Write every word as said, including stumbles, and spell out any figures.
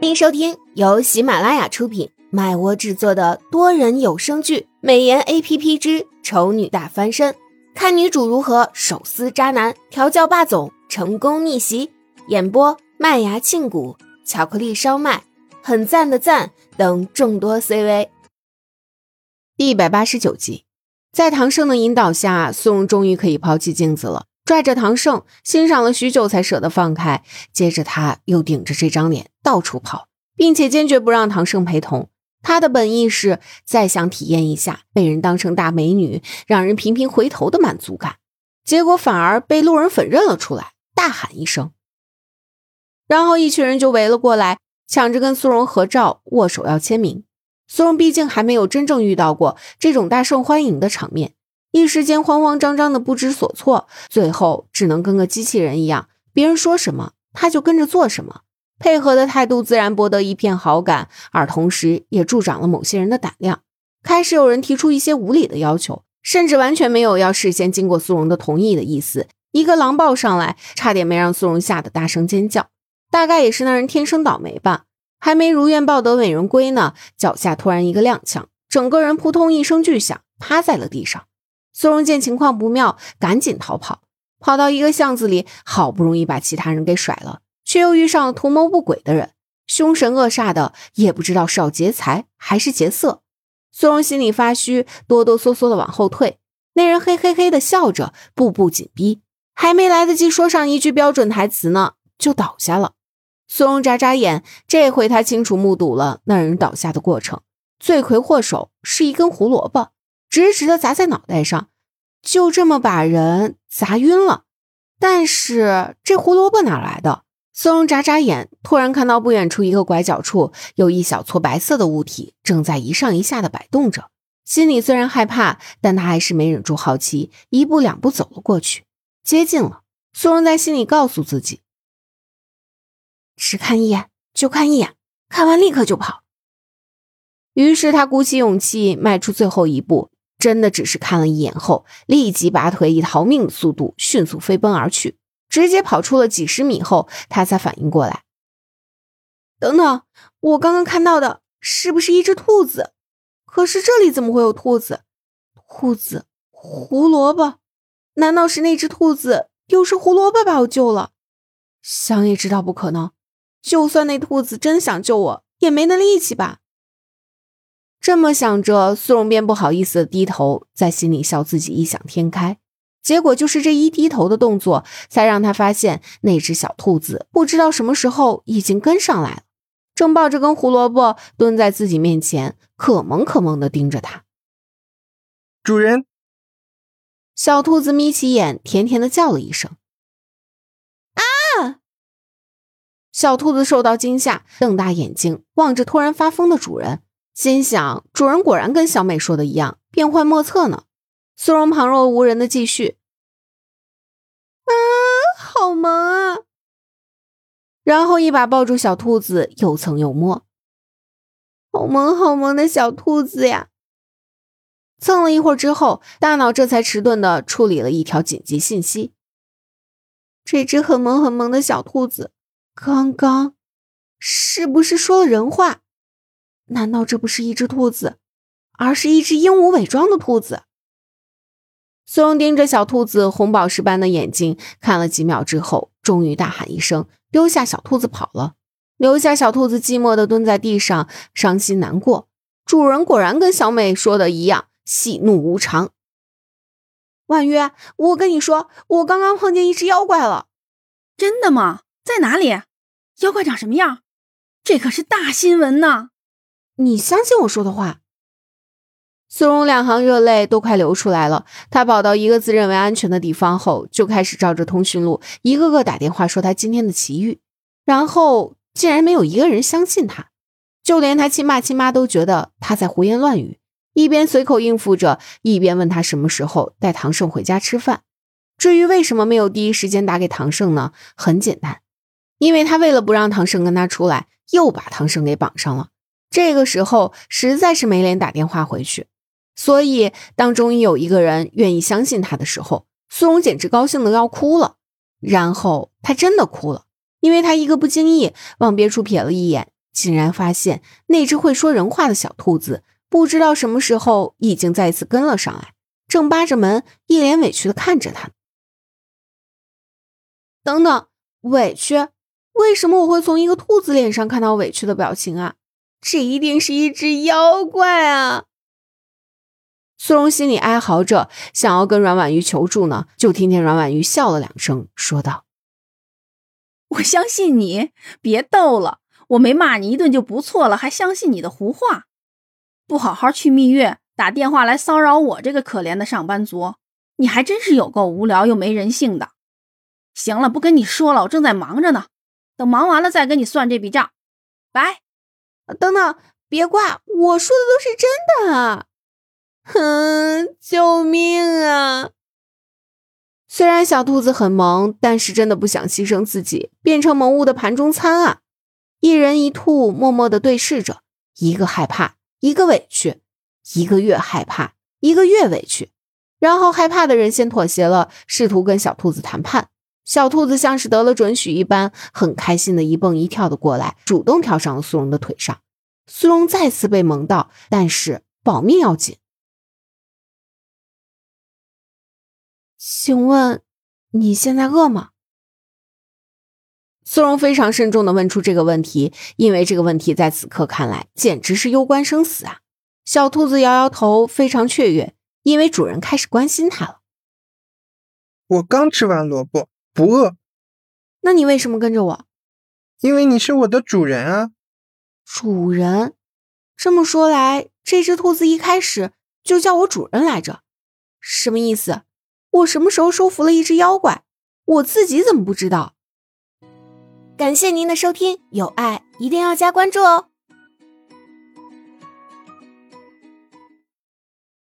欢迎收听由喜马拉雅出品，麦窝制作的多人有声剧《美颜 A P P 之丑女大翻身》，看女主如何手撕渣男、调教霸总、成功逆袭。演播麦芽庆谷、巧克力烧麦、很赞的赞等众多 C V。 第一百八十九集，在唐胜的引导下，苏荣终于可以抛弃镜子了，拽着唐胜欣赏了许久才舍得放开。接着他又顶着这张脸到处跑，并且坚决不让唐胜陪同。他的本意是再想体验一下被人当成大美女，让人频频回头的满足感，结果反而被路人粉认了出来，大喊一声，然后一群人就围了过来，抢着跟苏荣合照，握手要签名。苏荣毕竟还没有真正遇到过这种大受欢迎的场面，一时间慌慌张张的不知所措，最后只能跟个机器人一样，别人说什么他就跟着做什么，配合的态度自然博得一片好感，而同时也助长了某些人的胆量。开始有人提出一些无理的要求，甚至完全没有要事先经过苏荣的同意的意思，一个狼抱上来差点没让苏荣吓得大声尖叫。大概也是那人天生倒霉吧，还没如愿抱得美人归呢，脚下突然一个踉跄，整个人扑通一声巨响趴在了地上。苏荣见情况不妙，赶紧逃跑，跑到一个巷子里，好不容易把其他人给甩了，却又遇上了图谋不轨的人，凶神恶煞的，也不知道是要劫财还是劫色。苏荣心里发虚，哆哆嗦嗦的往后退，那人嘿嘿嘿的笑着，步步紧逼，还没来得及说上一句标准台词呢，就倒下了。苏荣眨眨眼，这回他清楚目睹了那人倒下的过程，罪魁祸首是一根胡萝卜，直直的砸在脑袋上，就这么把人砸晕了。但是这胡萝卜哪来的？苏荣眨眨眼，突然看到不远处一个拐角处有一小撮白色的物体正在一上一下的摆动着，心里虽然害怕，但他还是没忍住好奇，一步两步走了过去。接近了，苏荣在心里告诉自己，只看一眼就看一眼，看完立刻就跑。于是他鼓起勇气迈出最后一步，真的只是看了一眼后，立即拔腿以逃命的速度迅速飞奔而去，直接跑出了几十米后，他才反应过来，等等，我刚刚看到的是不是一只兔子？可是这里怎么会有兔子？兔子、胡萝卜，难道是那只兔子又是胡萝卜把我救了？想也知道不可能，就算那兔子真想救我，也没那力气吧。这么想着，苏荣便不好意思的低头，在心里笑自己异想天开。结果就是这一低头的动作，才让他发现那只小兔子不知道什么时候已经跟上来了，正抱着根胡萝卜蹲在自己面前，可萌可萌的盯着他。主人！小兔子眯起眼，甜甜的叫了一声。啊！小兔子受到惊吓，瞪大眼睛望着突然发疯的主人，心想主人果然跟小美说的一样，变幻莫测呢。苏荣旁若无人的继续，啊，好萌啊，然后一把抱住小兔子，又蹭又摸，好萌好萌的小兔子呀。蹭了一会儿之后，大脑这才迟钝地处理了一条紧急信息，这只很萌很萌的小兔子刚刚是不是说了人话？难道这不是一只兔子，而是一只鹦鹉伪装的兔子？苏荣盯着小兔子红宝石般的眼睛看了几秒之后，终于大喊一声，丢下小兔子跑了，留下小兔子寂寞地蹲在地上，伤心难过。主人果然跟小美说的一样，喜怒无常。婉约，我跟你说，我刚刚碰见一只妖怪了。真的吗？在哪里？妖怪长什么样？这可是大新闻呢。你相信我说的话？苏荣两行热泪都快流出来了，他跑到一个自认为安全的地方后，就开始照着通讯录一个个打电话说他今天的奇遇，然后竟然没有一个人相信他，就连他亲爸亲妈都觉得他在胡言乱语，一边随口应付着，一边问他什么时候带唐胜回家吃饭。至于为什么没有第一时间打给唐胜呢？很简单，因为他为了不让唐胜跟他出来，又把唐胜给绑上了。这个时候实在是没脸打电话回去，所以当终于有一个人愿意相信他的时候，苏荣简直高兴的要哭了。然后他真的哭了，因为他一个不经意往别处瞥了一眼，竟然发现那只会说人话的小兔子不知道什么时候已经再次跟了上来，正扒着门一脸委屈地看着他。等等，委屈？为什么我会从一个兔子脸上看到委屈的表情啊？这一定是一只妖怪啊！苏荣心里哀嚎着，想要跟阮婉瑜求助呢，就听见阮婉瑜笑了两声，说道：我相信你，别逗了，我没骂你一顿就不错了，还相信你的胡话。不好好去蜜月，打电话来骚扰我这个可怜的上班族，你还真是有够无聊又没人性的。行了，不跟你说了，我正在忙着呢，等忙完了再跟你算这笔账。拜。等等，别挂，我说的都是真的啊。哼，救命啊！虽然小兔子很萌，但是真的不想牺牲自己，变成萌物的盘中餐啊！一人一兔默默地对视着，一个害怕，一个委屈，一个越害怕，一个越委屈。然后害怕的人先妥协了，试图跟小兔子谈判。小兔子像是得了准许一般，很开心的一蹦一跳的过来，主动跳上了苏荣的腿上。苏荣再次被萌到，但是保命要紧。请问你现在饿吗？苏荣非常慎重地问出这个问题，因为这个问题在此刻看来简直是攸关生死啊。小兔子摇摇头，非常雀跃，因为主人开始关心他了。我刚吃完萝卜，不饿。那你为什么跟着我？因为你是我的主人啊。主人？这么说来，这只兔子一开始就叫我主人来着，什么意思？我什么时候收服了一只妖怪，我自己怎么不知道？感谢您的收听，有爱一定要加关注哦。